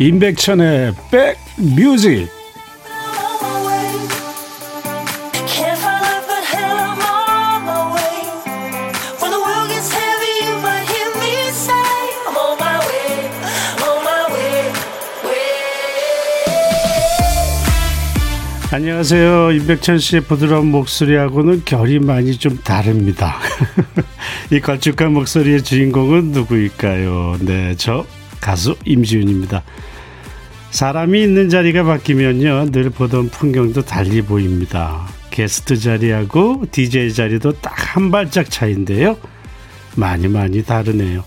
임백천의 백뮤직. 안녕하세요. 임백천 씨의 부드러운 목소리하고는 결이 많이 좀 다릅니다. 이 걸쭉한 목소리의 주인공은 누구일까요? 네, 저 가수 임지훈입니다. 사람이 있는 자리가 바뀌면요, 늘 보던 풍경도 달리 보입니다. 게스트 자리하고 DJ 자리도 딱 한 발짝 차이인데요, 많이 다르네요.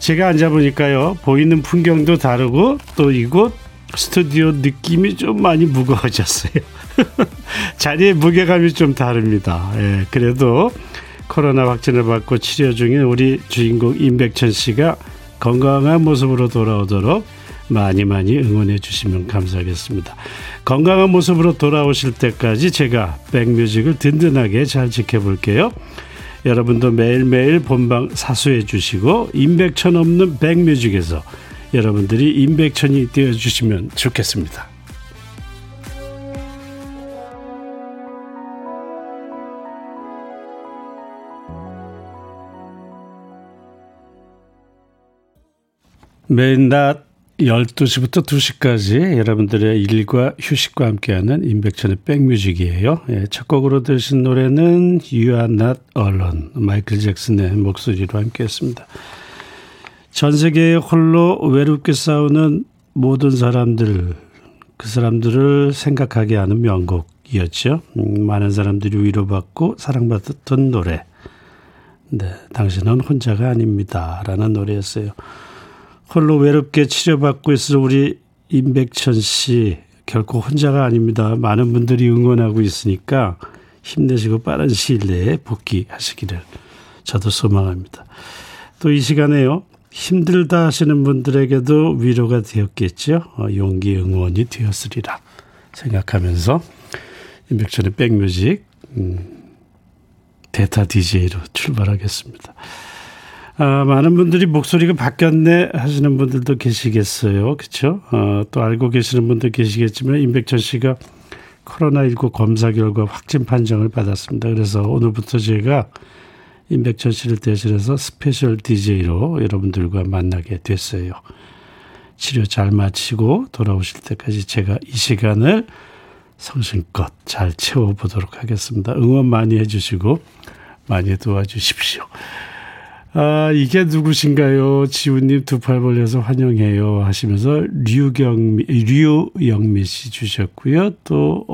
제가 앉아보니까요, 보이는 풍경도 다르고 또 이곳 스튜디오 느낌이 좀 많이 무거워졌어요. 자리의 무게감이 좀 다릅니다. 예, 그래도 코로나 확진을 받고 치료 중인 우리 주인공 임백천 씨가 건강한 모습으로 돌아오도록 많이 응원해 주시면 감사하겠습니다. 건강한 모습으로 돌아오실 때까지 제가 백뮤직을 든든하게 잘 지켜볼게요. 여러분도 매일매일 본방 사수해 주시고, 임백천 없는 백뮤직에서 여러분들이 임백천이 되어주시면 좋겠습니다. 매일 낮 12시부터 2시까지 여러분들의 일과 휴식과 함께하는 임백천의 백뮤직이에요. 예, 첫 곡으로 들으신 노래는 You Are Not Alone, 마이클 잭슨의 목소리로 함께했습니다. 전 세계에 홀로 외롭게 싸우는 모든 사람들, 그 사람들을 생각하게 하는 명곡이었죠. 많은 사람들이 위로받고 사랑받았던 노래, 네, 당신은 혼자가 아닙니다 라는 노래였어요. 홀로 외롭게 치료받고 있을 우리 임백천 씨, 결코 혼자가 아닙니다. 많은 분들이 응원하고 있으니까 힘내시고 빠른 시일 내에 복귀하시기를 저도 소망합니다. 또 이 시간에요, 힘들다 하시는 분들에게도 위로가 되었겠죠. 용기 응원이 되었으리라 생각하면서 임백천의 백뮤직 데이터 DJ로 출발하겠습니다. 많은 분들이 목소리가 바뀌었네 하시는 분들도 계시겠어요. 그렇죠? 또 알고 계시는 분도 계시겠지만 임백천 씨가 코로나19 검사 결과 확진 판정을 받았습니다. 그래서 오늘부터 제가 임백천 씨를 대신해서 스페셜 DJ로 여러분들과 만나게 됐어요. 치료 잘 마치고 돌아오실 때까지 제가 이 시간을 성심껏 잘 채워보도록 하겠습니다. 응원 많이 해주시고 많이 도와주십시오. 아, 이게 누구신가요? 지훈님 두 팔 벌려서 환영해요 하시면서 류영미 씨 주셨고요. 또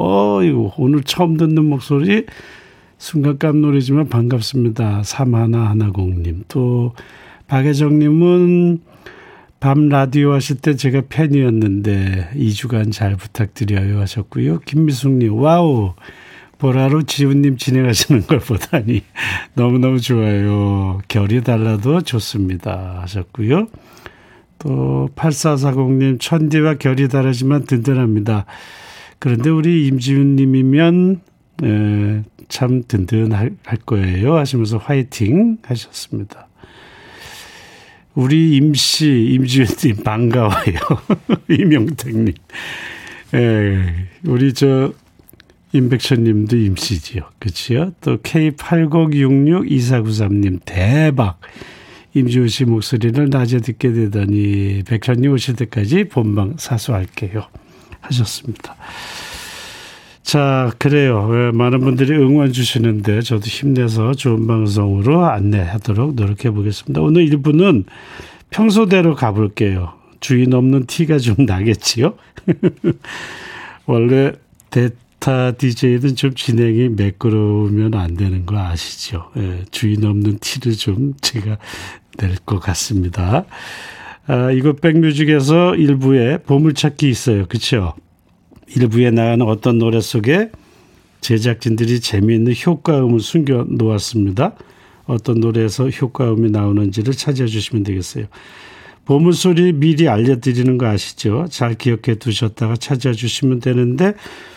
이거 오늘 처음 듣는 목소리 순간 깜놀이지만 반갑습니다. 3110님. 또 박혜정님은 밤 라디오 하실 때 제가 팬이었는데 2주간 잘 부탁드려요 하셨고요. 김미숙님, 와우, 보라로 지훈님 진행하시는 걸 보다니 너무너무 좋아요. 결이 달라도 좋습니다 하셨고요. 또 8440님, 천디와 결이 다르지만 든든합니다. 그런데 우리 임지훈님이면 참 든든할 거예요 하시면서 화이팅 하셨습니다. 우리 임씨, 임지훈님 반가워요. 임영택님, 우리 저 임백천님도 임씨지요. 그렇죠? 또 K80662493님, 대박, 임지훈 씨 목소리를 낮에 듣게 되다니 백천님 오실 때까지 본방 사수할게요 하셨습니다. 자, 그래요. 많은 분들이 응원 주시는데 저도 힘내서 좋은 방송으로 안내하도록 노력해 보겠습니다. 오늘 1부는 평소대로 가볼게요. 주인 없는 티가 좀 나겠지요? 원래 데타 DJ는 좀 진행이 매끄러우면 안 되는 거 아시죠? 예, 주인 없는 티를 좀 제가 낼 것 같습니다. 아, 이곳 백뮤직에서 1부에 보물찾기 있어요. 그렇죠? 일부에 나가는 어떤 노래 속에 제작진들이 재미있는 효과음을 숨겨 놓았습니다. 어떤 노래에서 효과음이 나오는지를 찾아 주시면 되겠어요. 보물소리 미리 알려드리는 거 아시죠? 잘 기억해 두셨다가 찾아 주시면 되는데,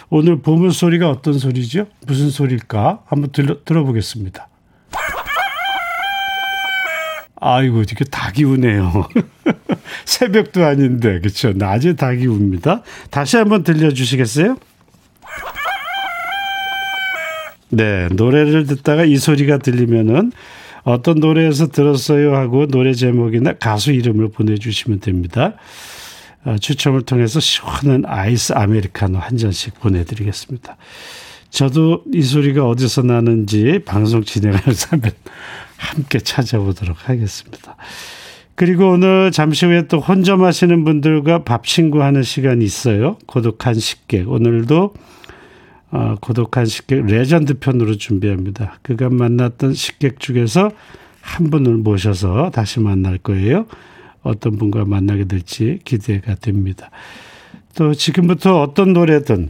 오늘 보물소리가 어떤 소리죠? 무슨 소리일까? 한번 들어보겠습니다. 아이고, 이게 다 기우네요. 새벽도 아닌데, 그렇죠? 낮에 다 기웁니다. 다시 한번 들려주시겠어요? 네, 노래를 듣다가 이 소리가 들리면은 어떤 노래에서 들었어요 하고 노래 제목이나 가수 이름을 보내주시면 됩니다. 추첨을 통해서 시원한 아이스 아메리카노 한 잔씩 보내드리겠습니다. 저도 이 소리가 어디서 나는지 방송 진행하면서 한번 함께 찾아보도록 하겠습니다. 그리고 오늘 잠시 후에 또 혼점하시는 분들과 밥 친구하는 시간이 있어요. 고독한 식객, 오늘도 고독한 식객 레전드 편으로 준비합니다. 그간 만났던 식객 중에서 한 분을 모셔서 다시 만날 거예요. 어떤 분과 만나게 될지 기대가 됩니다. 또 지금부터 어떤 노래든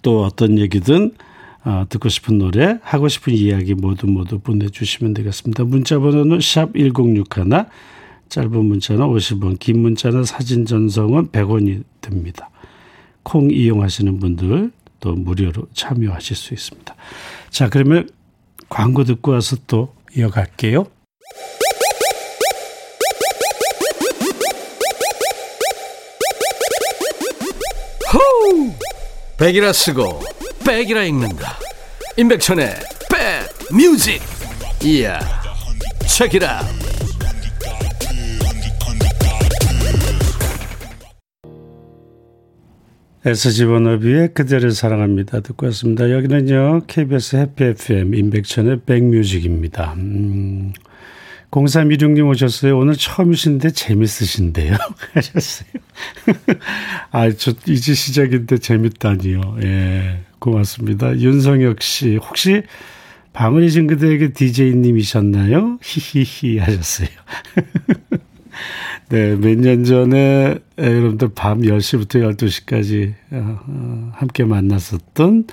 또 어떤 얘기든 듣고 싶은 노래, 하고 싶은 이야기 모두 보내주시면 되겠습니다. 문자 번호는 샵1061, 짧은 문자는 50원, 긴 문자는 사진 전송은 100원이 됩니다. 콩 이용하시는 분들 또 무료로 참여하실 수 있습니다. 자, 그러면 광고 듣고 와서 또 이어갈게요. 호우! 백이라 쓰고 백이라 읽는다. 임백천의 백뮤직. 이야, 책이라. SG워너비의 그대를 사랑합니다 듣고 왔습니다. 여기는요, KBS 해피 FM 임백천의 백뮤직입니다. 0316님 오셨어요. 오늘 처음이신데 재밌으신데요 하셨어요. 아, 저 이제 시작인데 재밌다니요. 예, 고맙습니다. 윤성혁 씨, 혹시 방울이신 그대에게 DJ님이셨나요? 히히히 하셨어요. 네, 몇 년 전에 여러분들 밤 10시부터 12시까지 함께 만났었던,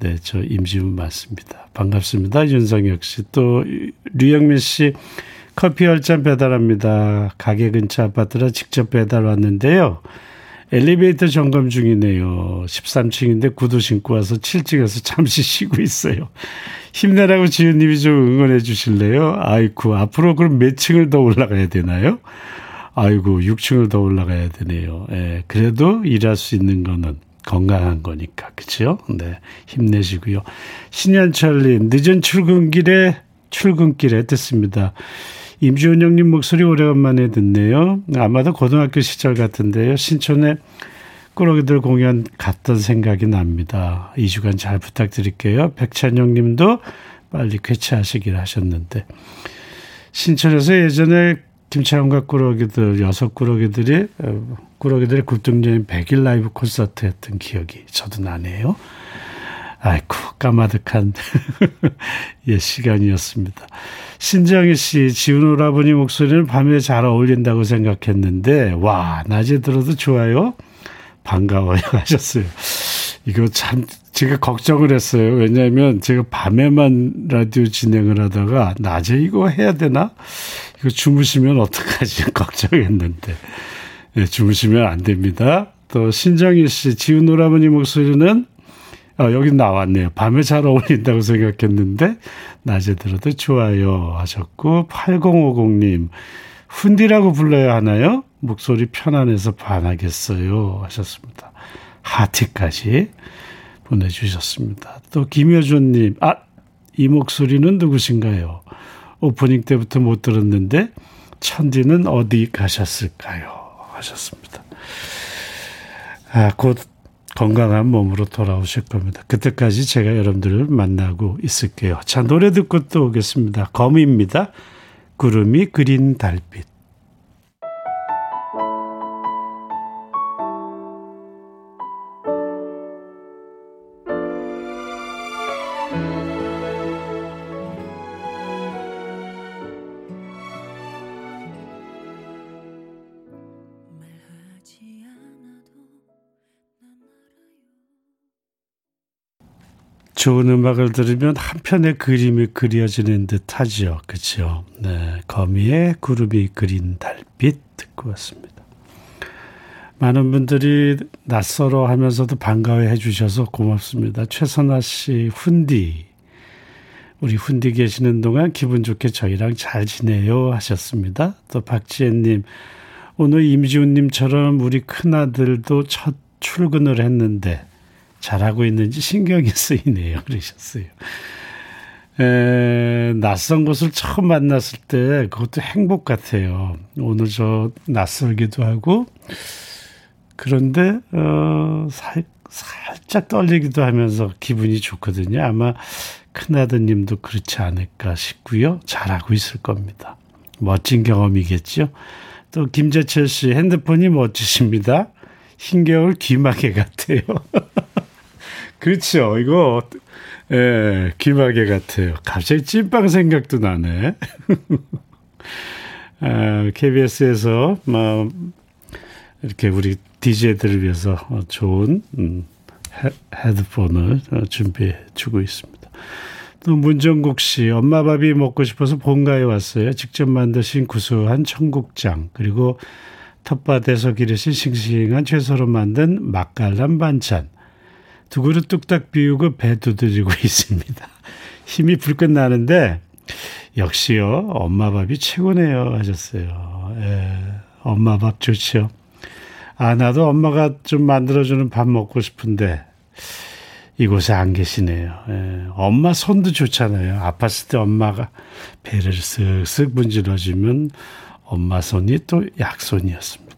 네, 저 임지훈 맞습니다. 반갑습니다. 윤성혁 씨. 또 류영민 씨, 커피 열 잔 배달합니다. 가게 근처 아파트라 직접 배달 왔는데요, 엘리베이터 점검 중이네요. 13층인데 구두 신고 와서 7층에서 잠시 쉬고 있어요. 힘내라고 지훈님이 좀 응원해 주실래요? 아이쿠, 앞으로 그럼 몇 층을 더 올라가야 되나요? 아이고, 6층을 더 올라가야 되네요. 예, 그래도 일할 수 있는 거는 건강한 거니까, 그렇죠? 네, 힘내시고요. 신현철님, 늦은 출근길에 듣습니다. 임지훈 형님 목소리 오래간만에 듣네요. 아마도 고등학교 시절 같은데요. 신촌에 꾸러기들 공연 갔던 생각이 납니다. 2주간 잘 부탁드릴게요. 백찬 형님도 빨리 쾌차하시길 하셨는데, 신촌에서 예전에 김채영과 꾸러기들, 6 꾸러기들이 꾸러기들의 굴뚝여인 100일 라이브 콘서트 했던 기억이 저도 나네요. 아이고, 까마득한 예, 시간이었습니다. 신정희 씨, 지훈 오라버니 목소리는 밤에 잘 어울린다고 생각했는데 와, 낮에 들어도 좋아요. 반가워요 하셨어요. 이거 참 제가 걱정을 했어요. 왜냐하면 제가 밤에만 라디오 진행을 하다가 낮에 이거 해야 되나? 이거 주무시면 어떡하지 걱정했는데, 네, 주무시면 안 됩니다. 또 신정희 씨, 지훈 오라버니 목소리는 여기 나왔네요. 밤에 잘 어울린다고 생각했는데 낮에 들어도 좋아요 하셨고, 8050님, 훈디라고 불러야 하나요? 목소리 편안해서 반하겠어요 하셨습니다. 하트까지 보내주셨습니다. 또 김효준님, 이 목소리는 누구신가요? 오프닝 때부터 못 들었는데 천디는 어디 가셨을까요 하셨습니다. 아, 곧 건강한 몸으로 돌아오실 겁니다. 그때까지 제가 여러분들을 만나고 있을게요. 자, 노래 듣고 또 오겠습니다. 거미입니다. 구름이 그린 달빛. 좋은 음악을 들으면 한편의 그림이 그려지는 듯하죠. 그렇죠? 네, 거미의 구름이 그린 달빛 듣고 왔습니다. 많은 분들이 낯설어 하면서도 반가워해 주셔서 고맙습니다. 최선아 씨, 훈디, 우리 훈디 계시는 동안 기분 좋게 저희랑 잘 지내요 하셨습니다. 또 박지혜님, 오늘 임지훈님처럼 우리 큰아들도 첫 출근을 했는데 잘하고 있는지 신경이 쓰이네요 그러셨어요. 낯선 곳을 처음 만났을 때 그것도 행복 같아요. 오늘 저 낯설기도 하고 그런데 살짝 떨리기도 하면서 기분이 좋거든요. 아마 큰아드님도 그렇지 않을까 싶고요. 잘하고 있을 겁니다. 멋진 경험이겠죠. 또 김재철 씨, 핸드폰이 멋지십니다. 흰겨울 귀마개 같아요. 그렇죠. 이거 예, 귀마개 같아요. 갑자기 찐빵 생각도 나네. 아, KBS에서 막 이렇게 우리 DJ들을 위해서 좋은 헤드폰을 준비해 주고 있습니다. 또 문정국 씨, 엄마 밥이 먹고 싶어서 본가에 왔어요. 직접 만드신 구수한 청국장, 그리고 텃밭에서 기르신 싱싱한 채소로 만든 맛깔난 반찬. 두 그릇 뚝딱 비우고 배 두드리고 있습니다. 힘이 불끈 나는데 역시요, 엄마 밥이 최고네요 하셨어요. 예, 엄마 밥 좋죠. 아, 나도 엄마가 좀 만들어주는 밥 먹고 싶은데 이곳에 안 계시네요. 예, 엄마 손도 좋잖아요. 아팠을 때 엄마가 배를 쓱쓱 문질러주면 엄마 손이 또 약손이었습니다.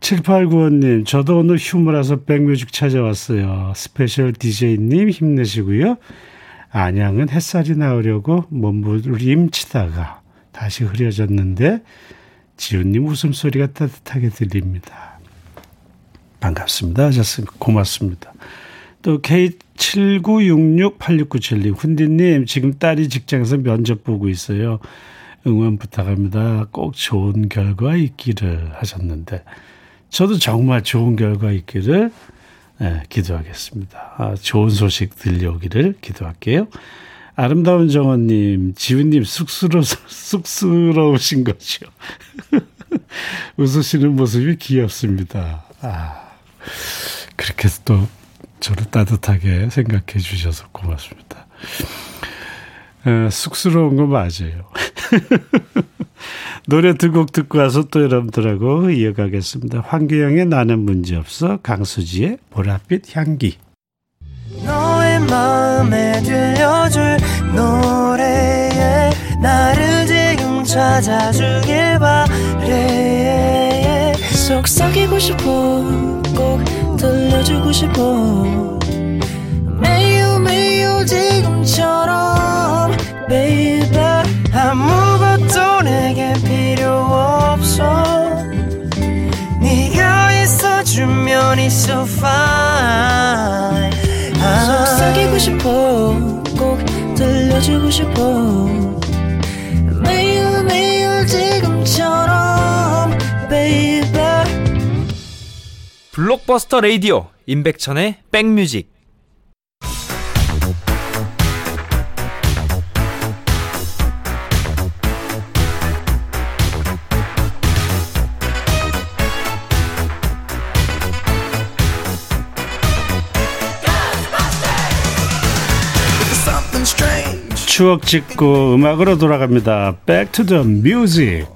7895님, 저도 오늘 휴무라서 백뮤직 찾아왔어요. 스페셜 DJ님 힘내시고요. 안양은 햇살이 나오려고 몸부림 치다가 다시 흐려졌는데 지훈님 웃음소리가 따뜻하게 들립니다. 반갑습니다 하셨습니다. 고맙습니다. 또 K79668697님, 훈디님 지금 딸이 직장에서 면접 보고 있어요. 응원 부탁합니다. 꼭 좋은 결과 있기를 하셨는데 저도 정말 좋은 결과 있기를 기도하겠습니다. 아, 좋은 소식 들려오기를 기도할게요. 아름다운 정원님, 지훈님 쑥스러우신 거죠. 웃으시는 모습이 귀엽습니다. 아, 그렇게 또 저를 따뜻하게 생각해 주셔서 고맙습니다. 쑥스러운 거 맞아요. 노래 두 곡 듣고 와서 또 여러분들하고 이어가겠습니다. 황규영의 나는 문제없어, 강수지의 보랏빛 향기. 너의 마음에 들려줄 노래에 나를 지금 찾아주길 바래. 속삭이고 싶어, 꼭 들려주고 싶어, 매우 매우 지금처럼 baby. 아무것도 내게 필요 없어, 네가 있어주면 it's so fine. 속삭이고 싶어, 꼭 들려주고 싶어, 매일 매일 지금처럼 baby. 블록버스터 레이디오 임백천의 백뮤직. 추억 찍고 음악으로 돌아갑니다. Back to the music.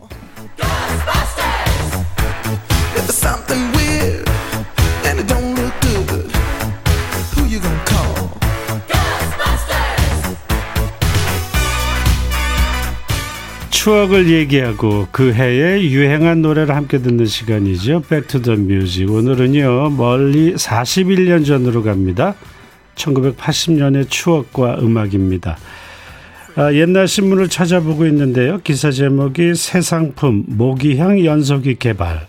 추억을 얘기하고 그 해에 유행한 노래를 함께 듣는 시간이죠. Back to the music. 오늘은요, 멀리 41년 전으로 갑니다. 1980년의 추억과 음악입니다. 아, 옛날 신문을 찾아보고 있는데요. 기사 제목이 새 상품 모기향 연소기 개발.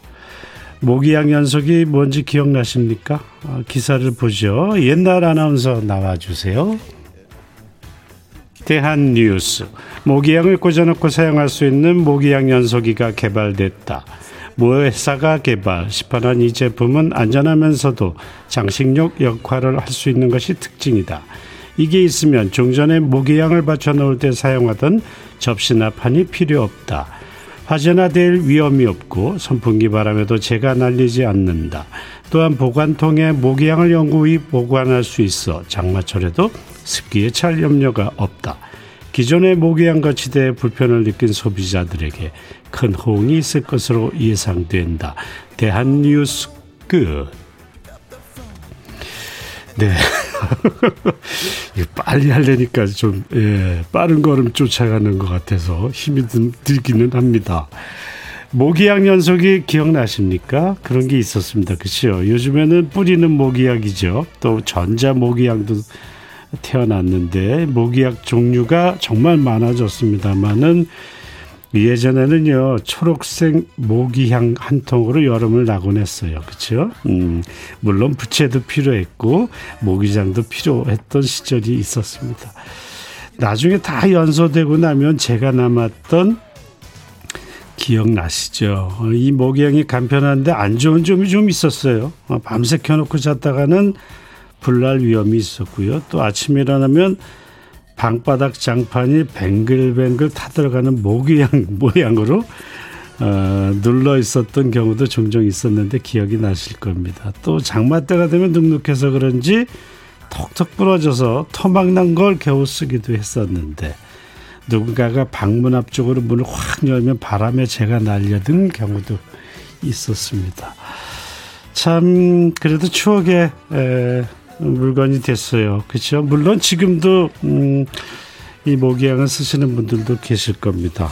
모기향 연소기 뭔지 기억나십니까? 아, 기사를 보죠. 옛날 아나운서 나와주세요. 대한뉴스, 모기향을 꽂아놓고 사용할 수 있는 모기향 연소기가 개발됐다. 모 회사가 개발, 시판한 이 제품은 안전하면서도 장식용 역할을 할 수 있는 것이 특징이다. 이게 있으면 종전에 모기향을 받쳐놓을 때 사용하던 접시나 판이 필요 없다. 화재나 될 위험이 없고 선풍기 바람에도 재가 날리지 않는다. 또한 보관통에 모기향을 영구히 보관할 수 있어 장마철에도 습기에 찰 염려가 없다. 기존의 모기향 거치대에 불편을 느낀 소비자들에게 큰 호응이 있을 것으로 예상된다. 대한뉴스 끝. 네. 빨리 하려니까 좀 빠른 걸음 쫓아가는 것 같아서 힘이 들기는 합니다. 모기약 연속이 기억나십니까? 그런 게 있었습니다. 그렇죠? 요즘에는 뿌리는 모기약이죠. 또 전자 모기약도 태어났는데 모기약 종류가 정말 많아졌습니다만은 예전에는요 초록색 모기향 한 통으로 여름을 나곤 했어요. 그렇죠? 물론 부채도 필요했고 모기장도 필요했던 시절이 있었습니다. 나중에 다 연소되고 나면 제가 남았던 기억나시죠? 이 모기향이 간편한데 안 좋은 점이 좀 있었어요. 밤새 켜놓고 잤다가는 불날 위험이 있었고요. 또 아침에 일어나면 방바닥 장판이 뱅글뱅글 타들어가는 모기향 모양으로 눌러 있었던 경우도 종종 있었는데 기억이 나실 겁니다. 또 장마 때가 되면 눅눅해서 그런지 톡톡 부러져서 토막난 걸 겨우 쓰기도 했었는데 누군가가 방문 앞쪽으로 문을 확 열면 바람에 재가 날려든 경우도 있었습니다. 참 그래도 추억의 물건이 됐어요. 그렇죠? 물론 지금도 이 모기향을 쓰시는 분들도 계실 겁니다.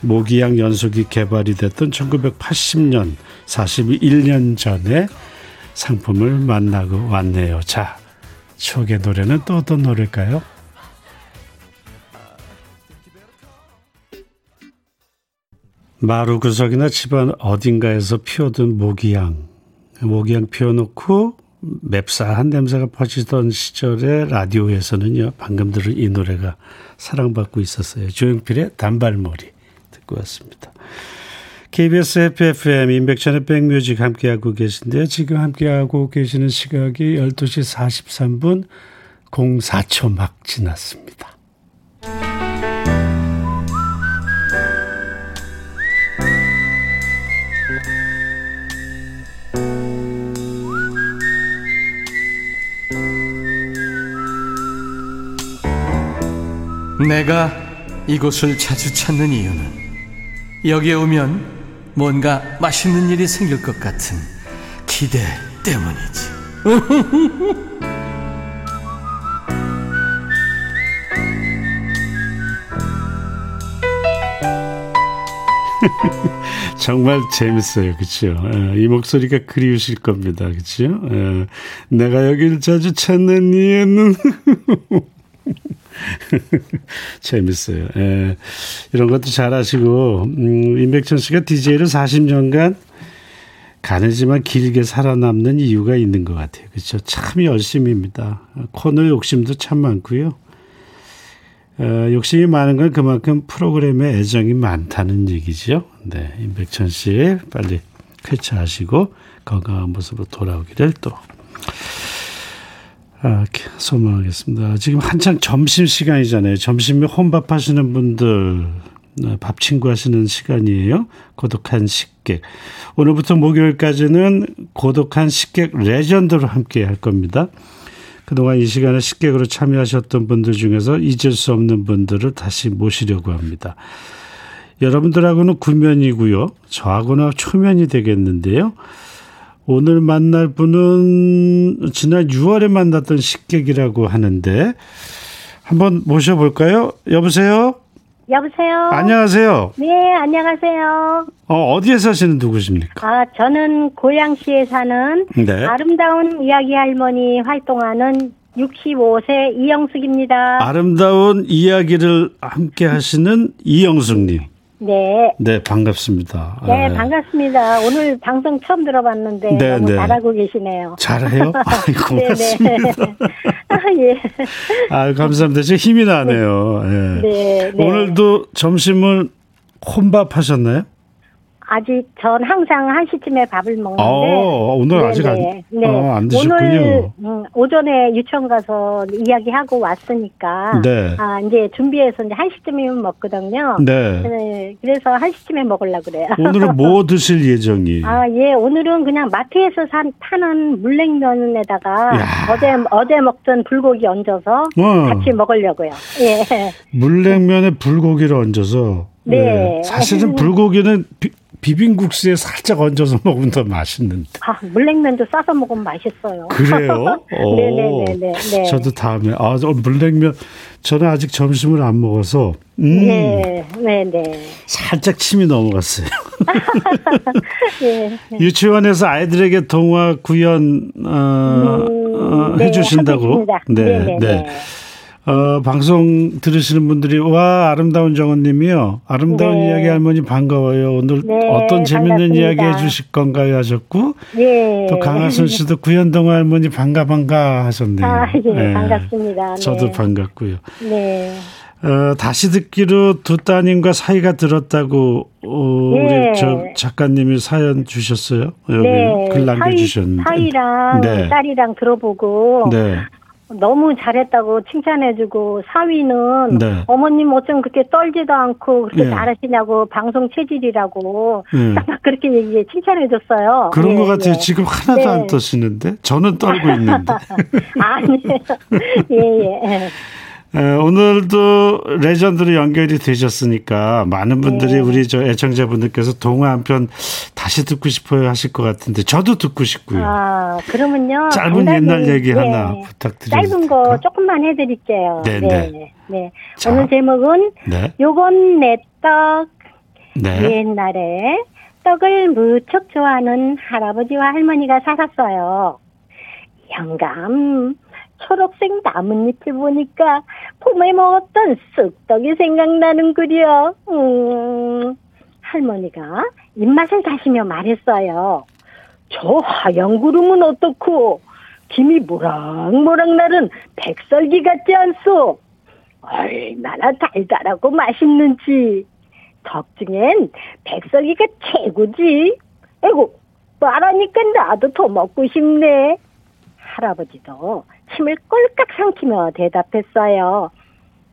모기향 연속이 개발이 됐던 1980년 41년 전에 상품을 만나고 왔네요. 자, 추억의 노래는 또 어떤 노래일까요? 마루 구석이나 집안 어딘가에서 피워둔 모기향 피워놓고 맵싸한 냄새가 퍼지던 시절에 라디오에서는요 방금 들은 이 노래가 사랑받고 있었어요. 조용필의 단발머리 듣고 왔습니다. KBS 해피 FM 임백천의 백뮤직 함께하고 계신데요. 지금 함께하고 계시는 시각이 12시 43분 04초 막 지났습니다. 내가 이곳을 자주 찾는 이유는 여기에 오면 뭔가 맛있는 일이 생길 것 같은 기대 때문이지. 정말 재밌어요. 그렇죠? 이 목소리가 그리우실 겁니다. 그렇죠? 내가 여기를 자주 찾는 이유는 재밌어요. 예, 이런 것도 잘하시고 임백천 씨가 DJ를 40년간 가느지만 길게 살아남는 이유가 있는 것 같아요. 그렇죠? 참 열심입니다. 코너 욕심도 참 많고요. 욕심이 많은 건 그만큼 프로그램에 애정이 많다는 얘기죠. 네, 임백천 씨 빨리 쾌차하시고 건강한 모습으로 돌아오기를 또 소망하겠습니다. 지금 한창 점심시간이잖아요. 점심에 혼밥 하시는 분들 밥 친구 하시는 시간이에요. 고독한 식객. 오늘부터 목요일까지는 고독한 식객 레전드로 함께 할 겁니다. 그동안 이 시간에 식객으로 참여하셨던 분들 중에서 잊을 수 없는 분들을 다시 모시려고 합니다. 여러분들하고는 구면이고요. 저하고는 초면이 되겠는데요. 오늘 만날 분은 지난 6월에 만났던 식객이라고 하는데 한번 모셔볼까요? 여보세요? 여보세요? 안녕하세요? 네, 안녕하세요. 어디에 사시는 누구십니까? 저는 고양시에 사는 네. 아름다운 이야기 할머니 활동하는 65세 이영숙입니다. 아름다운 이야기를 함께 하시는 이영숙님. 네. 네, 반갑습니다. 네, 반갑습니다. 오늘 방송 처음 들어봤는데 네, 너무 네. 잘하고 계시네요. 잘해요? 고맙습니다. 아, 예. 아, 감사합니다. 지금 힘이 나네요. 네. 네. 네. 오늘도 점심을 혼밥 하셨나요? 아직 전 항상 1시쯤에 밥을 먹는데 오늘 네네. 아직 안 드셨군요. 오늘 오전에 유치원 가서 이야기하고 왔으니까 네. 이제 준비해서 이제 1시쯤이면 먹거든요. 네. 네. 그래서 1시쯤에 먹으려고 그래요. 오늘은 뭐 드실 예정이? 오늘은 그냥 마트에서 파는 물냉면에다가 어제 먹던 불고기 얹어서 같이 먹으려고요. 예. 물냉면에 불고기를 얹어서 네. 사실은 불고기는 비빔국수에 살짝 얹어서 먹으면 더 맛있는데. 물냉면도 싸서 먹으면 맛있어요. 그래요? 네네네. 저도 다음에 물냉면 저는 아직 점심을 안 먹어서 살짝 침이 넘어갔어요. 네. 유치원에서 아이들에게 동화 구연 해주신다고. 네. 방송 들으시는 분들이 아름다운 정원님이요. 아름다운 네. 이야기 할머니 반가워요. 오늘 네, 어떤 재밌는 반갑습니다. 이야기 해주실 건가요 하셨고 네. 또 강하순 씨도 구현동화 할머니 반가 하셨네요. 네. 반갑습니다. 네. 저도 반갑고요. 네. 다시 듣기로 두 따님과 사이가 들었다고 우리 저 작가님이 사연 주셨어요. 여기 글 남겨주셨는데 사이랑 딸이랑 들어보고. 네. 너무 잘했다고 칭찬해주고 사위는 어머님 어쩜 그렇게 떨지도 않고 그렇게 잘하시냐고 방송 체질이라고 딱 그렇게 얘기해 칭찬해줬어요. 그런 것 같아요. 지금 하나도 안 떠시는데 저는 떨고 있는데. 아니에요. 예. 오늘도 레전드로 연결이 되셨으니까 많은 분들이 우리 저 애청자분들께서 동화 한 편 다시 듣고 싶어요 하실 것 같은데 저도 듣고 싶고요. 그러면요. 짧은 옛날 얘기 하나 부탁드립니다. 짧은 거 조금만 해드릴게요. 네. 자, 오늘 제목은 요건 내 떡. 네. 옛날에 떡을 무척 좋아하는 할아버지와 할머니가 살았어요. 영감. 초록색 나뭇잎을 보니까 봄에 먹었던 쑥떡이 생각나는구려. 할머니가 입맛을 다시며 말했어요. 저 하얀 구름은 어떻고 김이 모락모락 나는 백설기 같지 않소? 얼마나 달달하고 맛있는지. 덕 중엔 백설기가 최고지. 아이고 말하니까 나도 더 먹고 싶네. 할아버지도 침을 꼴깍 삼키며 대답했어요.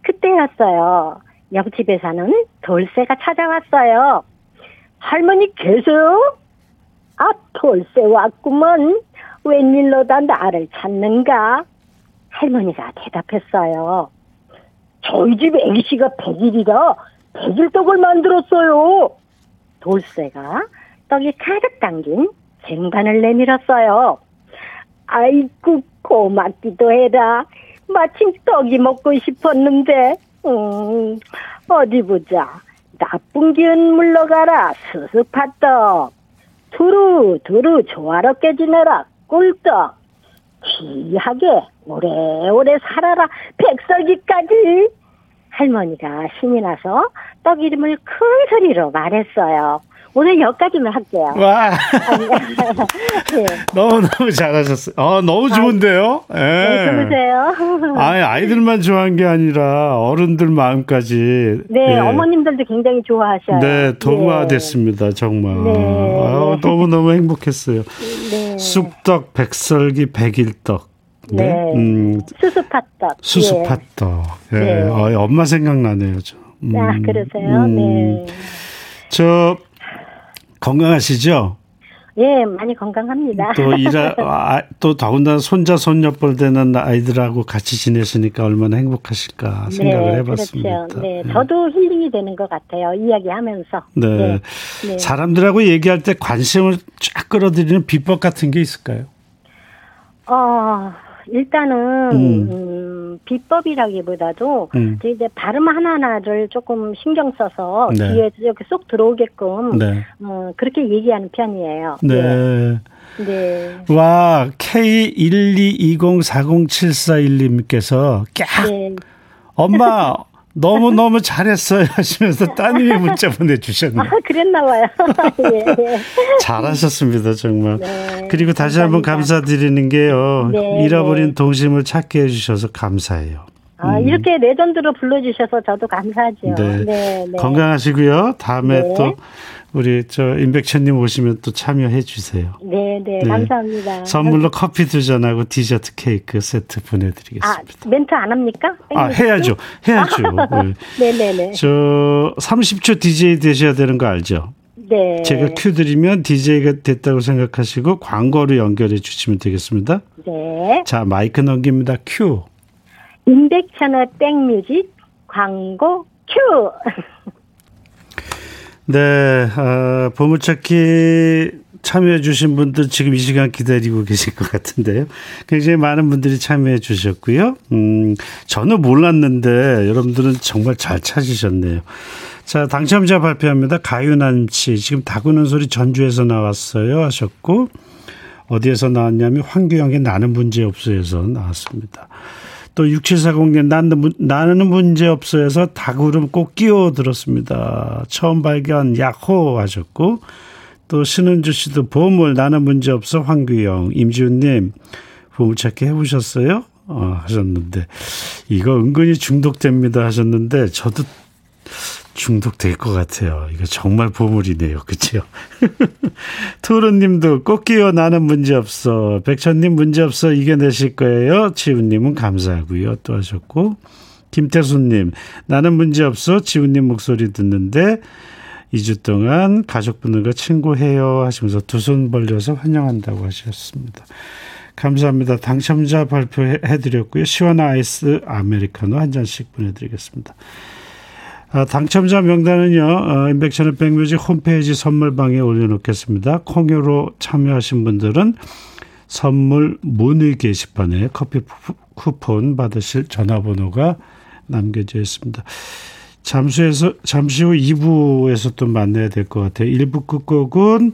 그때였어요. 옆집에 사는 돌쇠가 찾아왔어요. 할머니 계세요? 돌쇠 왔구먼. 웬일로다 나를 찾는가? 할머니가 대답했어요. 저희 집 애기씨가 백일이라 백일떡을 만들었어요. 돌쇠가 떡이 가득 담긴 쟁반을 내밀었어요. 아이고 고맙기도 해라. 마침 떡이 먹고 싶었는데. 어디 보자. 나쁜 기운 물러가라 수수팥떡. 두루두루 조화롭게 지내라 꿀떡. 귀하게 오래오래 살아라 백설기까지. 할머니가 신이 나서 떡 이름을 큰 소리로 말했어요. 오늘 여기까지만 할게요. 네. 너무너무 잘하셨어요. 너무 좋은데요? 좋으세요? 아이들만 좋아한 게 아니라 어른들 마음까지. 네, 어머님들도 굉장히 좋아하셔요. 네, 동화됐습니다. 정말. 너무너무 행복했어요. 네. 쑥떡, 백설기, 백일떡. 수수팥떡. 수수팥떡. 네. 엄마 생각나네요. 그러세요? 건강하시죠? 예, 많이 건강합니다. 또 더군다나 손자, 손녀뻘 되는 아이들하고 같이 지내시니까 얼마나 행복하실까 생각을 해봤습니다. 그렇죠. 저도 힐링이 되는 것 같아요. 이야기하면서. 사람들하고 얘기할 때 관심을 쫙 끌어들이는 비법 같은 게 있을까요? 일단은 비법이라기보다도 이제 발음 하나하나를 조금 신경 써서 귀에 이렇게 쏙 들어오게끔 그렇게 얘기하는 편이에요. K122040741님께서 엄마 너무너무 잘했어요 하시면서 따님이 문자 보내주셨네요. 그랬나봐요. 잘하셨습니다, 정말. 그리고 다시 감사합니다. 한번 감사드리는 게요. 잃어버린 동심을 찾게 해주셔서 감사해요. 아, 이렇게 레전드로 불러주셔서 저도 감사하죠. 네. 네, 네. 건강하시고요. 다음에 네. 또 우리 저 임백천님 오시면 또 참여해 주세요. 네, 네, 네. 감사합니다. 선물로 커피 2잔하고 디저트 케이크 세트 보내드리겠습니다. 아, 멘트 안 합니까? 아, 해야죠. 해야죠. 네, 네, 네. 저 30초 DJ 되셔야 되는 거 알죠? 네. 제가 큐 드리면 DJ가 됐다고 생각하시고 광고로 연결해 주시면 되겠습니다. 네. 자, 마이크 넘깁니다. 큐. 임백천의 백뮤직 광고 큐. 네, 보물찾기 참여해 주신 분들 지금 이 시간 기다리고 계실 것 같은데요. 굉장히 많은 분들이 참여해 주셨고요. 저는 몰랐는데 여러분들은 정말 잘 찾으셨네요. 자, 당첨자 발표합니다. 가윤한씨 지금 다구는 소리 전주에서 나왔어요 하셨고, 어디에서 나왔냐면 황규영의 나는 문제없어에서 나왔습니다. 또 6740년 나는 문제없어에서 다구름 꼭 끼워 들었습니다. 처음 발견 야호 하셨고, 또 신은주 씨도 보물 나는 문제없어 황규영. 임지훈님 보물찾기 해보셨어요? 하셨는데, 이거 은근히 중독됩니다 하셨는데, 저도 중독될 것 같아요. 이거 정말 보물이네요. 그렇죠? 토론님도 꼭 끼워 나는 문제없어. 백천님 문제없어 이겨내실 거예요. 지훈님은 감사하고요. 또 하셨고, 김태수님 나는 문제없어 지훈님 목소리 듣는데 2주 동안 가족분들과 친구해요 하시면서 두 손 벌려서 환영한다고 하셨습니다. 감사합니다. 당첨자 발표해드렸고요. 시원한 아이스 아메리카노 한 잔씩 보내드리겠습니다. 당첨자 명단은요, 임백천의 백뮤직 홈페이지 선물방에 올려놓겠습니다. 콩으로 참여하신 분들은 선물 문의 게시판에 커피 쿠폰 받으실 전화번호가 남겨져 있습니다. 잠시 후 2부에서 또 만나야 될 것 같아요. 1부 끝곡은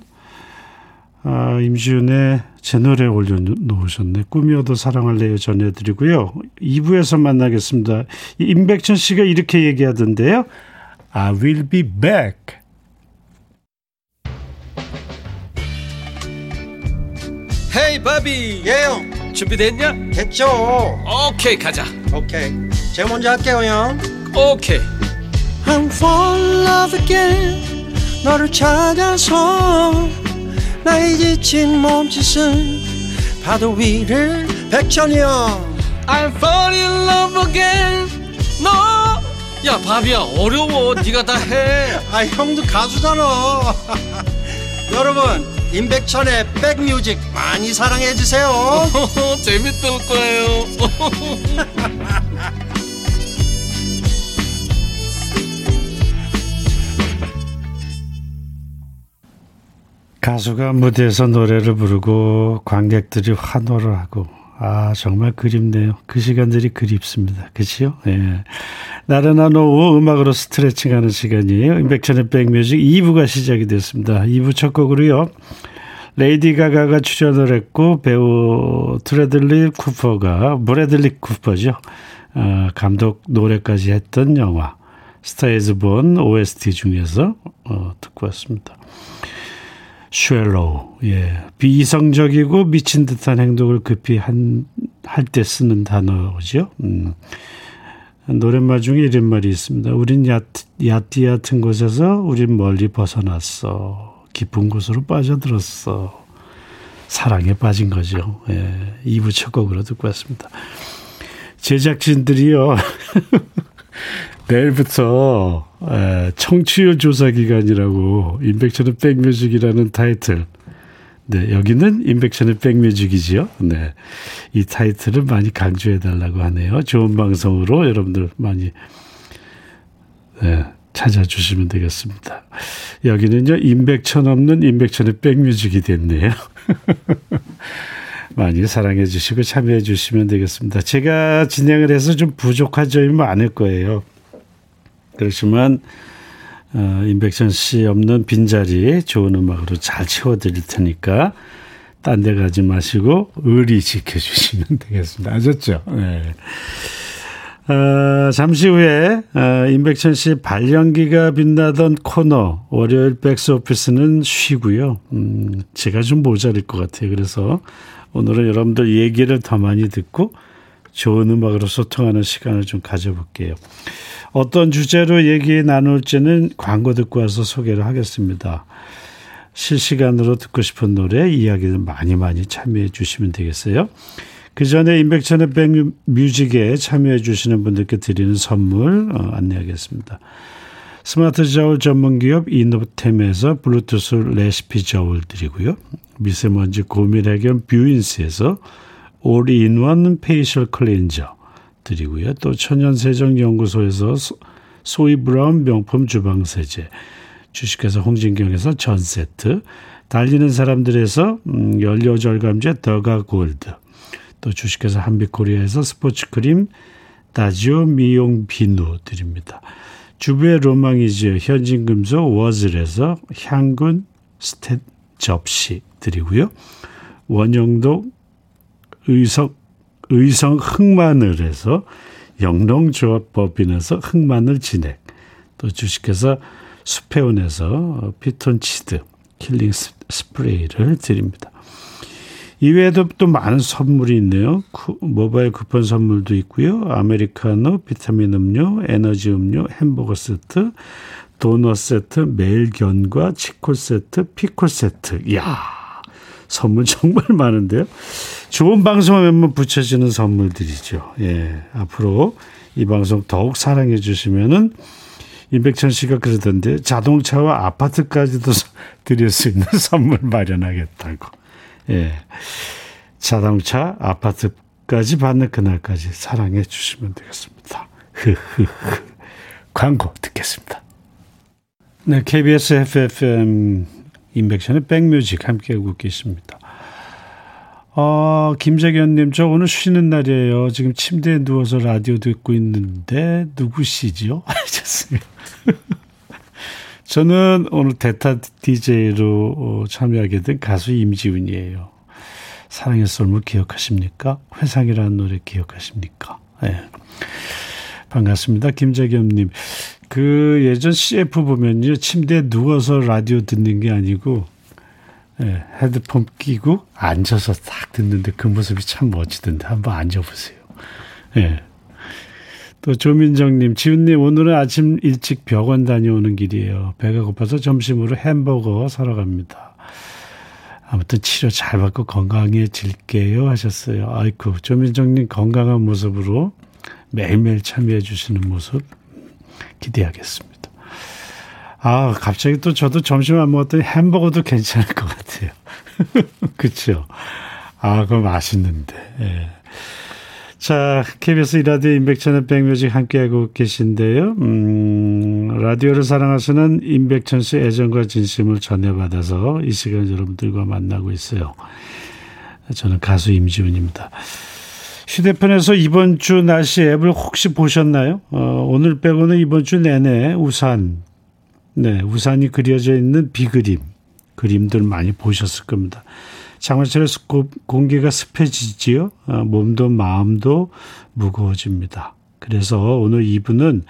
임지훈의 제 노래 올려놓으셨네. 꿈이어도 사랑할래요 전해드리고요. 2부에서 만나겠습니다. 임백천 씨가 이렇게 얘기하던데요. I will be back. Hey, 바비. 예영. Yeah. 준비됐냐? 됐죠. 오케이, okay, 가자. 오케이. Okay. 제가 먼저 할게요, 형. 오케이. Okay. I'm falling in love again. 너를 찾아서 나의 지친 몸짓은 파도 위를 백천이야. I'm falling in love again. 너. No. 야, 바비야, 어려워. 네가 다 해. 아, 형도 가수잖아. 여러분, 임백천의 백뮤직 많이 사랑해 주세요. 재밌을 거예요. 가수가 무대에서 노래를 부르고 관객들이 환호를 하고, 아, 정말 그립네요. 그 시간들이 그립습니다. 그치요? 예. 나른한 오후 음악으로 스트레칭하는 시간이에요. 임백천의 백뮤직 2부가 시작이 됐습니다. 2부 첫 곡으로요, 레이디 가가가 출연을 했고 배우 브래들리 쿠퍼죠. 감독 노래까지 했던 영화 스타 이즈 본 OST 중에서 듣고 왔습니다. shallow. 예. 비이성적이고 미친 듯한 행동을 급히 할 때 쓰는 단어죠. 노랫말 중에 이런 말이 있습니다. 우린 얕은 곳에서 우린 멀리 벗어났어. 깊은 곳으로 빠져들었어. 사랑에 빠진 거죠. 예. 2부 첫 곡으로 듣고 왔습니다. 제작진들이요. 내일부터 청취율 조사 기간이라고 임백천의 백뮤직이라는 타이틀, 네, 여기는 임백천의 백뮤직이지요. 네, 이 타이틀을 많이 강조해달라고 하네요. 좋은 방송으로 여러분들 많이 찾아주시면 되겠습니다. 여기는요, 임백천 없는 임백천의 백뮤직이 됐네요. 많이 사랑해 주시고 참여해 주시면 되겠습니다. 제가 진행을 해서 좀 부족한 점이 많을 거예요. 그렇지만 임백천 씨 없는 빈자리 좋은 음악으로 잘 채워드릴 테니까 딴 데 가지 마시고 의리 지켜주시면 되겠습니다. 아셨죠? 네. 잠시 후에 임백천 씨 발령기가 빛나던 코너 월요일 백스오피스는 쉬고요. 제가 좀 모자랄 것 같아요. 그래서 오늘은 여러분들 얘기를 더 많이 듣고 좋은 음악으로 소통하는 시간을 좀 가져볼게요. 어떤 주제로 얘기 나눌지는 광고 듣고 와서 소개를 하겠습니다. 실시간으로 듣고 싶은 노래 이야기를 많이 참여해 주시면 되겠어요. 그 전에 임백천의 백뮤직에 참여해 주시는 분들께 드리는 선물 안내하겠습니다. 스마트 저울 전문기업 이노템에서 블루투스 레시피 저울 드리고요. 미세먼지 고민 해결 뷰인스에서 올인원 페이셜 클렌저 드리고요. 또 천연세정연구소에서 소이브라운 명품 주방세제, 주식회사 홍진경에서 전세트, 달리는 사람들에서 연료절감제 더가골드, 또 주식회사 한빛코리아에서 스포츠크림 다지오 미용 비누 드립니다. 주부의 로망이지요 현진금속 워즐에서 향균 스텝 접시 드리고요. 원영도 의성 흑마늘에서 영농조합법인에서 흑마늘 진액, 또 주식회사 수페온에서 피톤치드 힐링 스프레이를 드립니다. 이외에도 또 많은 선물이 있네요. 모바일 쿠폰 선물도 있고요. 아메리카노, 비타민 음료, 에너지 음료, 햄버거 세트, 도넛 세트, 매일 견과, 치콜 세트, 피콜 세트. 이야, 선물 정말 많은데요. 좋은 방송하면 붙여지는 선물들이죠. 예, 앞으로 이 방송 더욱 사랑해 주시면은 임백천 씨가 그러던데 자동차와 아파트까지도 드릴 수 있는 선물 마련하겠다고. 예, 자동차, 아파트까지 받는 그날까지 사랑해 주시면 되겠습니다. 광고 듣겠습니다. 네, KBS 해피 FM 임백천의 백뮤직 함께하고 계십니다. 김재견님, 저 오늘 쉬는 날이에요. 지금 침대에 누워서 라디오 듣고 있는데 누구시지요? 하셨어요. 저는 오늘 대타 DJ로 참여하게 된 가수 임지훈이에요. 사랑의 썰물 기억하십니까? 회상이라는 노래 기억하십니까? 네. 반갑습니다. 김재겸님. 그 예전 CF 보면요, 침대에 누워서 라디오 듣는 게 아니고, 네, 헤드폰 끼고 앉아서 딱 듣는데 그 모습이 참 멋지던데 한번 앉아보세요. 네. 또 조민정님, 지훈님, 오늘은 아침 일찍 병원 다녀오는 길이에요. 배가 고파서 점심으로 햄버거 사러 갑니다. 아무튼 치료 잘 받고 건강해질게요 하셨어요. 아이쿠, 조민정님, 건강한 모습으로 매일매일 참여해 주시는 모습 기대하겠습니다. 아, 갑자기 또 저도 점심 안 먹었더니 햄버거도 괜찮을 것 같아요. 그렇죠? 아, 그거 맛있는데. 예. 자, KBS 이라디오 임백천의 백뮤직 함께하고 계신데요. 라디오를 사랑하시는 임백천 씨 애정과 진심을 전해받아서 이 시간 여러분들과 만나고 있어요. 저는 가수 임지훈입니다. 휴대폰에서 이번 주 날씨 앱을 혹시 보셨나요? 오늘 빼고는 이번 주 내내 우산, 네, 우산이 그려져 있는 비그림, 그림들 많이 보셨을 겁니다. 장마철에 공기가 습해지지요. 몸도 마음도 무거워집니다. 그래서 오늘 2부는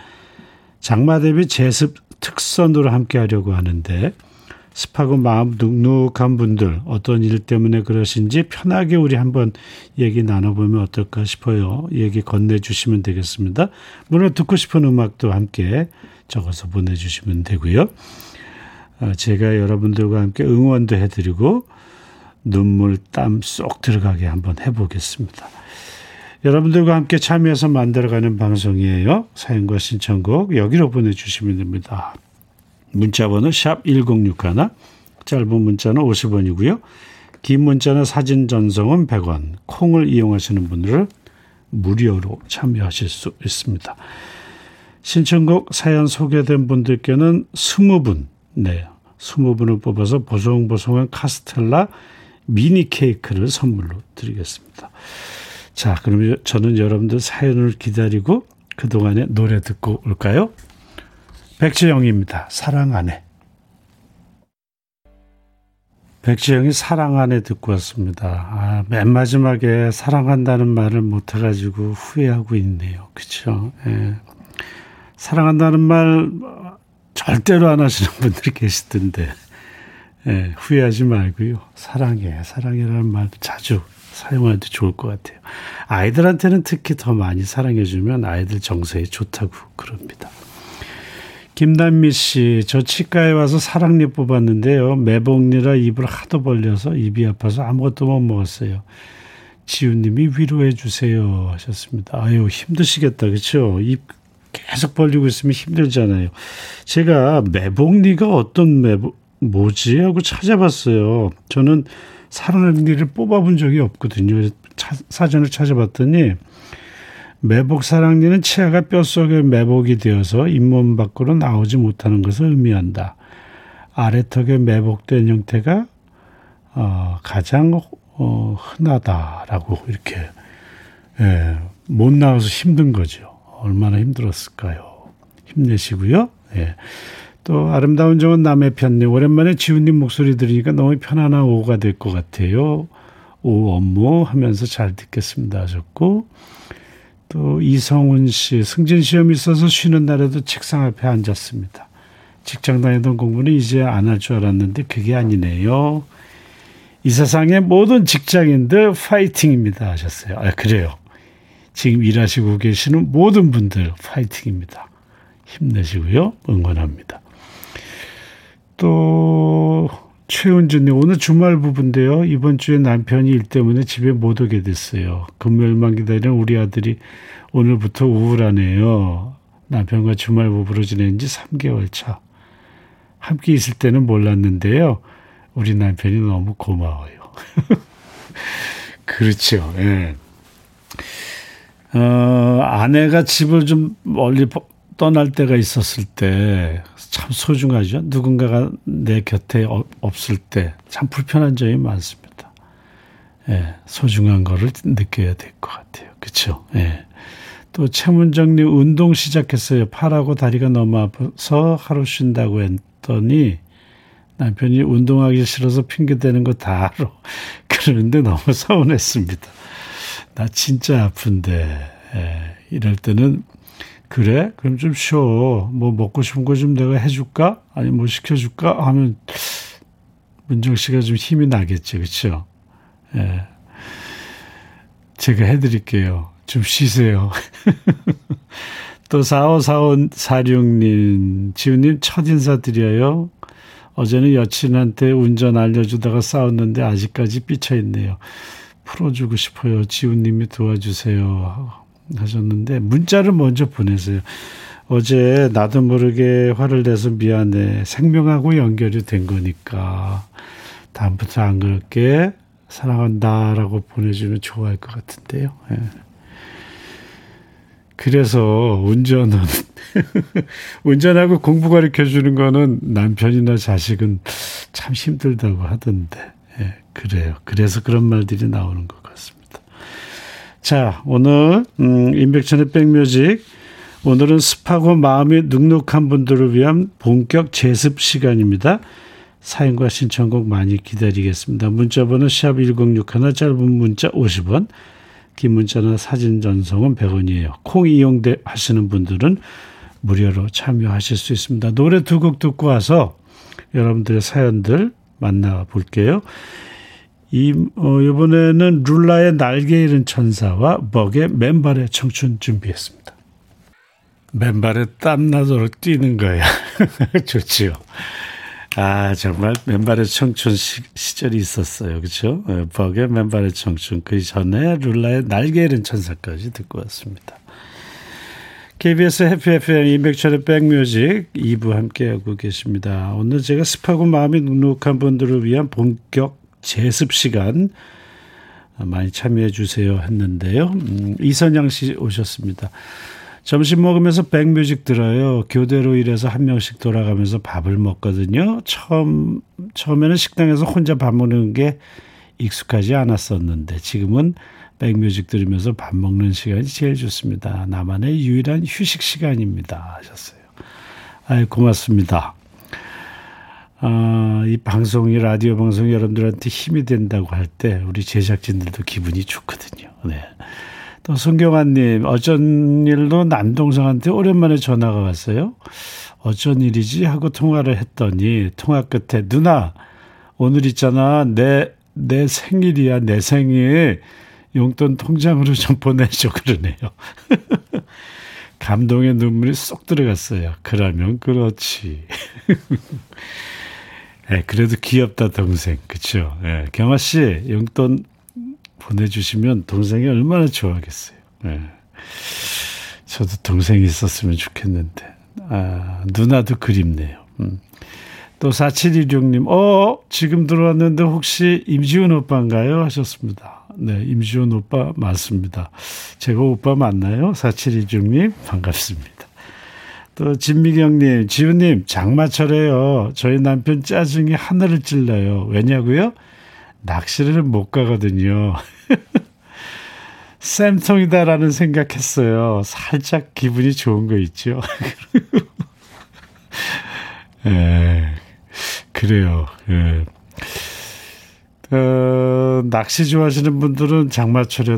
장마 대비 제습 특선으로 함께 하려고 하는데, 습하고 마음 눅눅한 분들, 어떤 일 때문에 그러신지 편하게 우리 한번 얘기 나눠보면 어떨까 싶어요. 얘기 건네주시면 되겠습니다. 물론 듣고 싶은 음악도 함께 적어서 보내주시면 되고요. 제가 여러분들과 함께 응원도 해드리고 눈물, 땀 쏙 들어가게 한번 해보겠습니다. 여러분들과 함께 참여해서 만들어가는 방송이에요. 사연과 신청곡 여기로 보내주시면 됩니다. 문자번호 샵 1061, 짧은 문자는 50원이고요. 긴 문자나 사진 전송은 100원, 콩을 이용하시는 분들은 무료로 참여하실 수 있습니다. 신청곡 사연 소개된 분들께는 20분, 네, 20분을 뽑아서 보송보송한 카스텔라 미니 케이크를 선물로 드리겠습니다. 자, 그럼 저는 여러분들 사연을 기다리고 그동안에 노래 듣고 올까요? 백지영입니다. 사랑하네. 백지영이 사랑하네 듣고 왔습니다. 아, 맨 마지막에 사랑한다는 말을 못해가지고 후회하고 있네요. 그렇죠? 예. 사랑한다는 말 절대로 안 하시는 분들이 계시던데, 예, 후회하지 말고요. 사랑해, 사랑해라는 말 자주 사용하는데 좋을 것 같아요. 아이들한테는 특히 더 많이 사랑해주면 아이들 정서에 좋다고 그럽니다. 김단미 씨, 저 치과에 와서 사랑니 뽑았는데요. 매복니라 입을 하도 벌려서 입이 아파서 아무것도 못 먹었어요. 지훈님이 위로해 주세요 하셨습니다. 아유, 힘드시겠다, 그렇죠? 입 계속 벌리고 있으면 힘들잖아요. 제가 매복니가 어떤 뭐지 하고 찾아봤어요. 저는 사랑니를 뽑아본 적이 없거든요. 사전을 찾아봤더니 매복 사랑니는 치아가 뼛속에 매복이 되어서 잇몸 밖으로 나오지 못하는 것을 의미한다. 아래턱에 매복된 형태가 가장 흔하다라고 이렇게 못 나와서 힘든 거죠. 얼마나 힘들었을까요? 힘내시고요. 예. 또 아름다운 정은 남의 편님, 오랜만에 지훈님 목소리 들으니까 너무 편안한 오후가 될 것 같아요. 오후 업무 하면서 잘 듣겠습니다 하셨고, 또 이성훈 씨, 승진 시험이 있어서 쉬는 날에도 책상 앞에 앉았습니다. 직장 다니던 공부는 이제 안 할 줄 알았는데 그게 아니네요. 이 세상의 모든 직장인들 파이팅입니다 하셨어요. 아, 그래요. 지금 일하시고 계시는 모든 분들 파이팅입니다. 힘내시고요. 응원합니다. 또 최은주님, 오늘 주말 부부인데요. 이번 주에 남편이 일 때문에 집에 못 오게 됐어요. 금요일만 기다리는 우리 아들이 오늘부터 우울하네요. 남편과 주말 부부로 지낸 지 3개월 차. 함께 있을 때는 몰랐는데요. 우리 남편이 너무 고마워요. 그렇죠. 예. 아내가 집을 좀 멀리 떠날 때가 있었을 때 참 소중하죠. 누군가가 내 곁에 없을 때 참 불편한 점이 많습니다. 예, 소중한 거를 느껴야 될 것 같아요. 그렇죠. 예. 또 최문정님, 운동 시작했어요. 팔하고 다리가 너무 아파서 하루 쉰다고 했더니 남편이 운동하기 싫어서 핑계대는 거 다 알아. 그러는데 너무 서운했습니다. 나 진짜 아픈데. 예, 이럴 때는 그래? 그럼 좀 쉬어. 뭐 먹고 싶은 거 좀 내가 해줄까? 아니 뭐 시켜줄까? 하면 문정 씨가 좀 힘이 나겠죠. 그렇죠? 예, 제가 해드릴게요. 좀 쉬세요. 또 454546님. 지훈님 첫 인사드려요. 어제는 여친한테 운전 알려주다가 싸웠는데 아직까지 삐쳐있네요. 풀어주고 싶어요. 지훈님이 도와주세요 하셨는데 문자를 먼저 보내세요. 어제 나도 모르게 화를 내서 미안해. 생명하고 연결이 된 거니까 다음부터 안 그럴게. 사랑한다 라고 보내주면 좋아할 것 같은데요. 예. 그래서 운전은 운전하고 공부 가르쳐주는 거는 남편이나 자식은 참 힘들다고 하던데. 예, 그래요. 그래서 그런 말들이 나오는 것 같습니다. 자, 오늘 임백천의 백뮤직, 오늘은 습하고 마음이 눅눅한 분들을 위한 본격 제습 시간입니다. 사연과 신청곡 많이 기다리겠습니다. 문자번호 샵1061, 짧은 문자 50원, 긴 문자나 사진 전송은 100원이에요. 콩 이용하시는 분들은 무료로 참여하실 수 있습니다. 노래 두 곡 듣고 와서 여러분들의 사연들 만나볼게요. 이번에는 룰라의 날개 잃은 천사와 버그의 맨발의 청춘 준비했습니다. 맨발에 땀나도록 뛰는 거야. 좋지요. 아, 정말 맨발의 청춘 시절이 있었어요. 그렇죠? 버그의 맨발의 청춘, 그 전에 룰라의 날개 잃은 천사까지 듣고 왔습니다. KBS 해피 FM 임백천의 백뮤직 2부 함께하고 계십니다. 오늘 제가 습하고 마음이 눅눅한 분들을 위한 본격 제습 시간 많이 참여해 주세요 했는데요. 이선영 씨 오셨습니다. 점심 먹으면서 백뮤직 들어요. 교대로 일해서 한 명씩 돌아가면서 밥을 먹거든요. 처음에는 식당에서 혼자 밥 먹는 게 익숙하지 않았었는데 지금은 백뮤직 들으면서 밥 먹는 시간이 제일 좋습니다. 나만의 유일한 휴식 시간입니다 하셨어요. 아이, 고맙습니다. 이 방송이, 라디오 방송이 여러분들한테 힘이 된다고 할 때 우리 제작진들도 기분이 좋거든요. 네. 또 송경환님, 어쩐 일로 남동생한테 오랜만에 전화가 왔어요. 어쩐 일이지 하고 통화를 했더니 통화 끝에 누나 오늘 있잖아 내 내 생일이야. 내 생일. 용돈 통장으로 좀 보내줘. 그러네요. 감동의 눈물이 쏙 들어갔어요. 그러면 그렇지. 네, 그래도 귀엽다 동생. 그렇죠? 네, 경아 씨 용돈 보내주시면 동생이 얼마나 좋아하겠어요. 네. 저도 동생이 있었으면 좋겠는데. 아, 누나도 그립네요. 또 4726님 지금 들어왔는데 혹시 임지훈 오빠인가요? 하셨습니다. 네, 임지훈 오빠 맞습니다. 제가 오빠 맞나요? 4726님 반갑습니다. 또 진미경님, 지훈님 장마철에요. 저희 남편 짜증이 하늘을 찔러요. 왜냐고요? 낚시를 못 가거든요. 쌤통이다라는 생각했어요. 살짝 기분이 좋은 거 있죠. 예, 그래요. 예. 낚시 좋아하시는 분들은 장마철에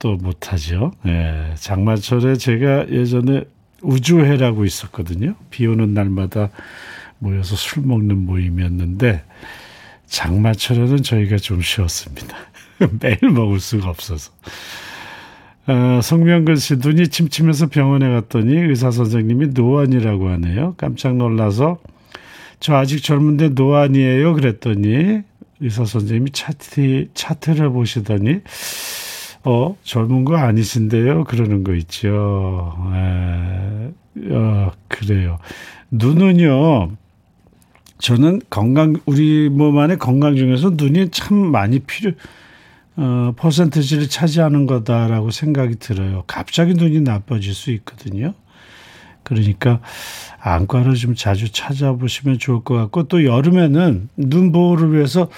또 못하죠. 예, 장마철에 제가 예전에 우주회라고 있었거든요. 비 오는 날마다 모여서 술 먹는 모임이었는데 장마철에는 저희가 좀 쉬었습니다. 매일 먹을 수가 없어서. 송명근 씨, 눈이 침침해서 병원에 갔더니 의사 선생님이 노안이라고 하네요. 깜짝 놀라서 저 아직 젊은데 노안이에요 그랬더니 의사 선생님이 차트를 보시더니 젊은 거 아니신데요 그러는 거 있죠. 그래요. 눈은요, 저는 건강, 우리 몸 안의 건강 중에서 눈이 참 많이 퍼센티지를 차지하는 거다라고 생각이 들어요. 갑자기 눈이 나빠질 수 있거든요. 그러니까 안과를 좀 자주 찾아보시면 좋을 것 같고, 또 여름에는 눈 보호를 위해서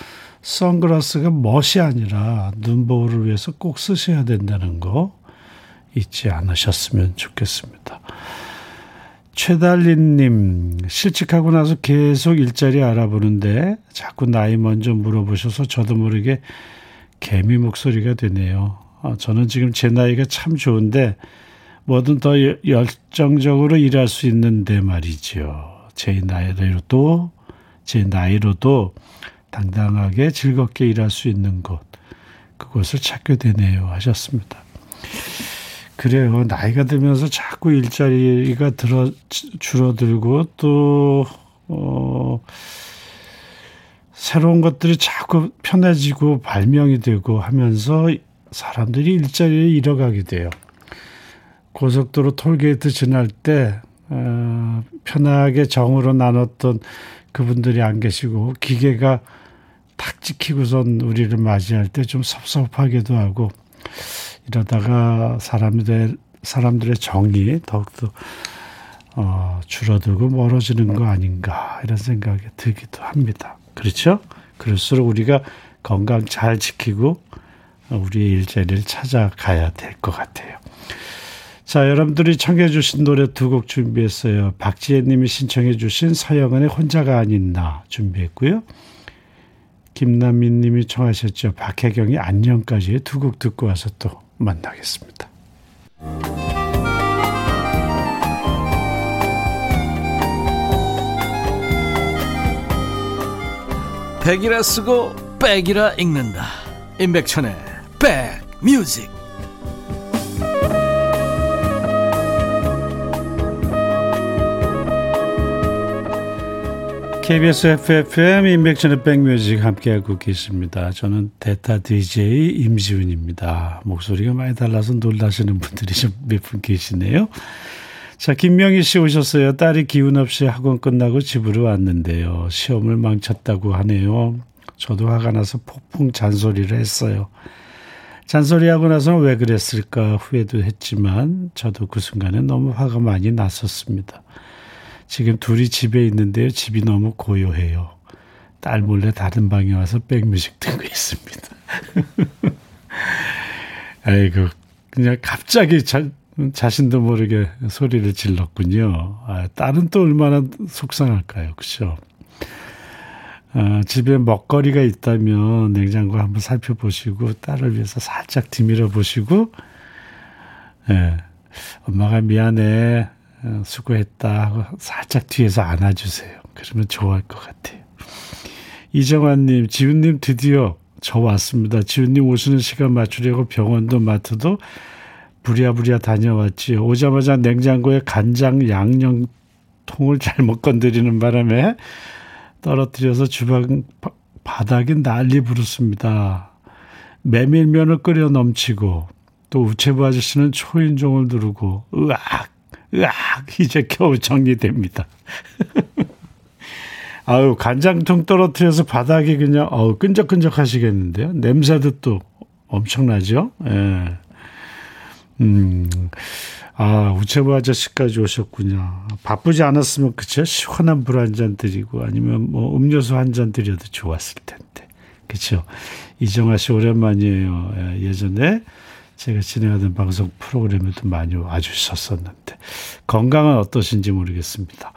선글라스가 멋이 아니라 눈 보호를 위해서 꼭 쓰셔야 된다는 거 잊지 않으셨으면 좋겠습니다. 최달린님, 실직하고 나서 계속 일자리 알아보는데 자꾸 나이 먼저 물어보셔서 저도 모르게 개미 목소리가 되네요. 저는 지금 제 나이가 참 좋은데 뭐든 더 열정적으로 일할 수 있는데 말이죠. 제 나이로도 당당하게 즐겁게 일할 수 있는 곳, 그곳을 찾게 되네요. 하셨습니다. 그래요. 나이가 들면서 자꾸 일자리가 줄어들고 또 새로운 것들이 자꾸 편해지고 발명이 되고 하면서 사람들이 일자리를 잃어가게 돼요. 고속도로 톨게이트 지날 때 편하게 정으로 나눴던 그분들이 안 계시고 기계가 탁 찍히고선 우리를 맞이할 때 좀 섭섭하기도 하고, 이러다가 사람들의 정이 더욱더 줄어들고 멀어지는 거 아닌가 이런 생각이 들기도 합니다. 그렇죠? 그럴수록 우리가 건강 잘 지키고 우리의 일자리를 찾아가야 될 것 같아요. 자, 여러분들이 청해 주신 노래 두 곡 준비했어요. 박지혜 님이 신청해 주신 서영은의 혼자가 아닌 나 준비했고요. 김남민 님이 청하셨죠. 박혜경이 안녕까지의 두 곡 듣고 와서 또 만나겠습니다. 백이라 쓰고 백이라 읽는다. 임백천의 백뮤직. KBS 해피 FM 임백천의 백뮤직 함께하고 계십니다. 저는 데타 DJ 임지훈입니다. 목소리가 많이 달라서 놀라시는 분들이 좀 몇 분 계시네요. 자, 김명희 씨 오셨어요. 딸이 기운 없이 학원 끝나고 집으로 왔는데요. 시험을 망쳤다고 하네요. 저도 화가 나서 폭풍 잔소리를 했어요. 잔소리하고 나서는 왜 그랬을까 후회도 했지만 저도 그 순간에 너무 화가 많이 났었습니다. 지금 둘이 집에 있는데요. 집이 너무 고요해요. 딸 몰래 다른 방에 와서 백뮤직 듣고 있습니다. 아이고, 그냥 갑자기 자신도 모르게 소리를 질렀군요. 딸은 또 얼마나 속상할까요, 그렇죠? 집에 먹거리가 있다면 냉장고 한번 살펴보시고 딸을 위해서 살짝 뒤밀어 보시고, 예, 엄마가 미안해, 수고했다 하고 살짝 뒤에서 안아주세요. 그러면 좋아할 것 같아요. 이정환님, 지훈님 드디어 저 왔습니다. 지훈님 오시는 시간 맞추려고 병원도 마트도 부랴부랴 다녀왔지요. 오자마자 냉장고에 간장 양념통을 잘못 건드리는 바람에 떨어뜨려서 주방 바닥이 난리 부르습니다. 메밀면을 끓여 넘치고 또 우체부 아저씨는 초인종을 누르고 으악 이제 겨우 정리됩니다. 아유, 간장통 떨어뜨려서 바닥이 그냥 끈적끈적 하시겠는데요. 냄새도 또 엄청나죠. 예. 아, 우체부 아저씨까지 오셨군요. 바쁘지 않았으면 그쵸? 시원한 물 한 잔 드리고 아니면 뭐 음료수 한 잔 드려도 좋았을 텐데. 그렇죠. 이정아 씨 오랜만이에요. 예전에 제가 진행하던 방송 프로그램에도 많이 와주셨었는데 건강은 어떠신지 모르겠습니다.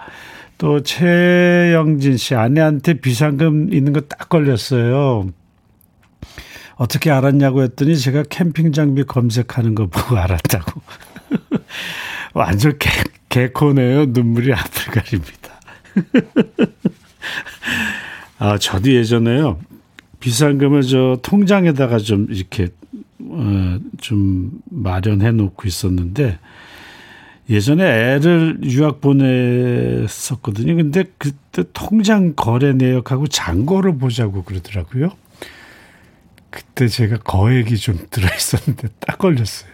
또 최영진 씨, 아내한테 비상금 있는 거 딱 걸렸어요. 어떻게 알았냐고 했더니 제가 캠핑 장비 검색하는 거 보고 알았다고. 완전 개코네요. 눈물이 앞을 가립니다. 아, 저도 예전에요. 비상금을 저 통장에다가 좀 이렇게 좀 마련해 놓고 있었는데 예전에 애를 유학 보냈었거든요. 근데 그때 통장 거래 내역하고 잔고를 보자고 그러더라고요. 그때 제가 거액이 좀 들어있었는데 딱 걸렸어요.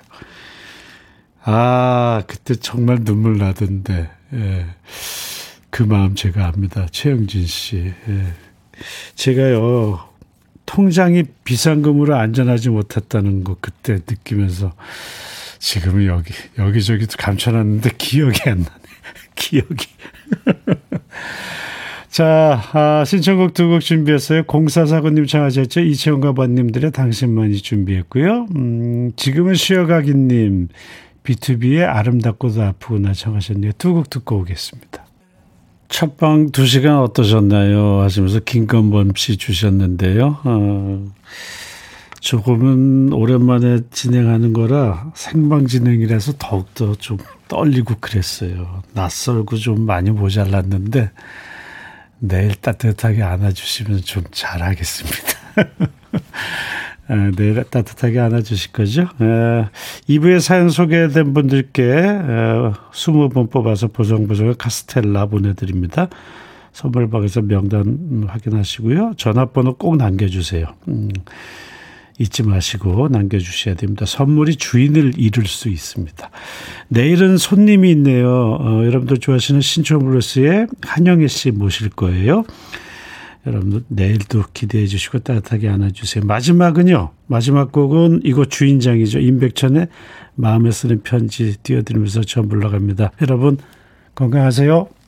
아, 그때 정말 눈물 나던데. 예. 그 마음 제가 압니다. 최영진 씨. 예. 제가요, 통장이 비상금으로 안전하지 못했다는 거 그때 느끼면서 지금 여기저기 감춰놨는데 기억이 안 나네. 기억이. 자, 신청곡 두 곡 준비했어요. 0449님 청하셨죠? 이채원과 번님들의 당신만이 준비했고요. 지금은 쉬어가기님, B2B의 아름답고도 아프구나 청하셨네요. 두 곡 듣고 오겠습니다. 첫 방 2시간 어떠셨나요? 하시면서 김건범 씨 주셨는데요. 조금은 오랜만에 진행하는 거라 생방 진행이라서 더욱더 좀 떨리고 그랬어요. 낯설고 좀 많이 모자랐는데 내일 따뜻하게 안아주시면 좀 잘하겠습니다. 내일 따뜻하게 안아주실 거죠? 2부에 사연 소개된 분들께 20분 뽑아서 보송보송의 카스텔라 보내드립니다. 선물방에서 명단 확인하시고요. 전화번호 꼭 남겨주세요. 잊지 마시고 남겨주셔야 됩니다. 선물이 주인을 잃을 수 있습니다. 내일은 손님이 있네요. 여러분들 좋아하시는 신촌블루스의 한영애 씨 모실 거예요. 여러분들 내일도 기대해 주시고 따뜻하게 안아주세요. 마지막은요. 마지막 곡은 이곳 주인장이죠. 임백천의 마음에 쓰는 편지 띄워드리면서 전 물러갑니다. 여러분 건강하세요.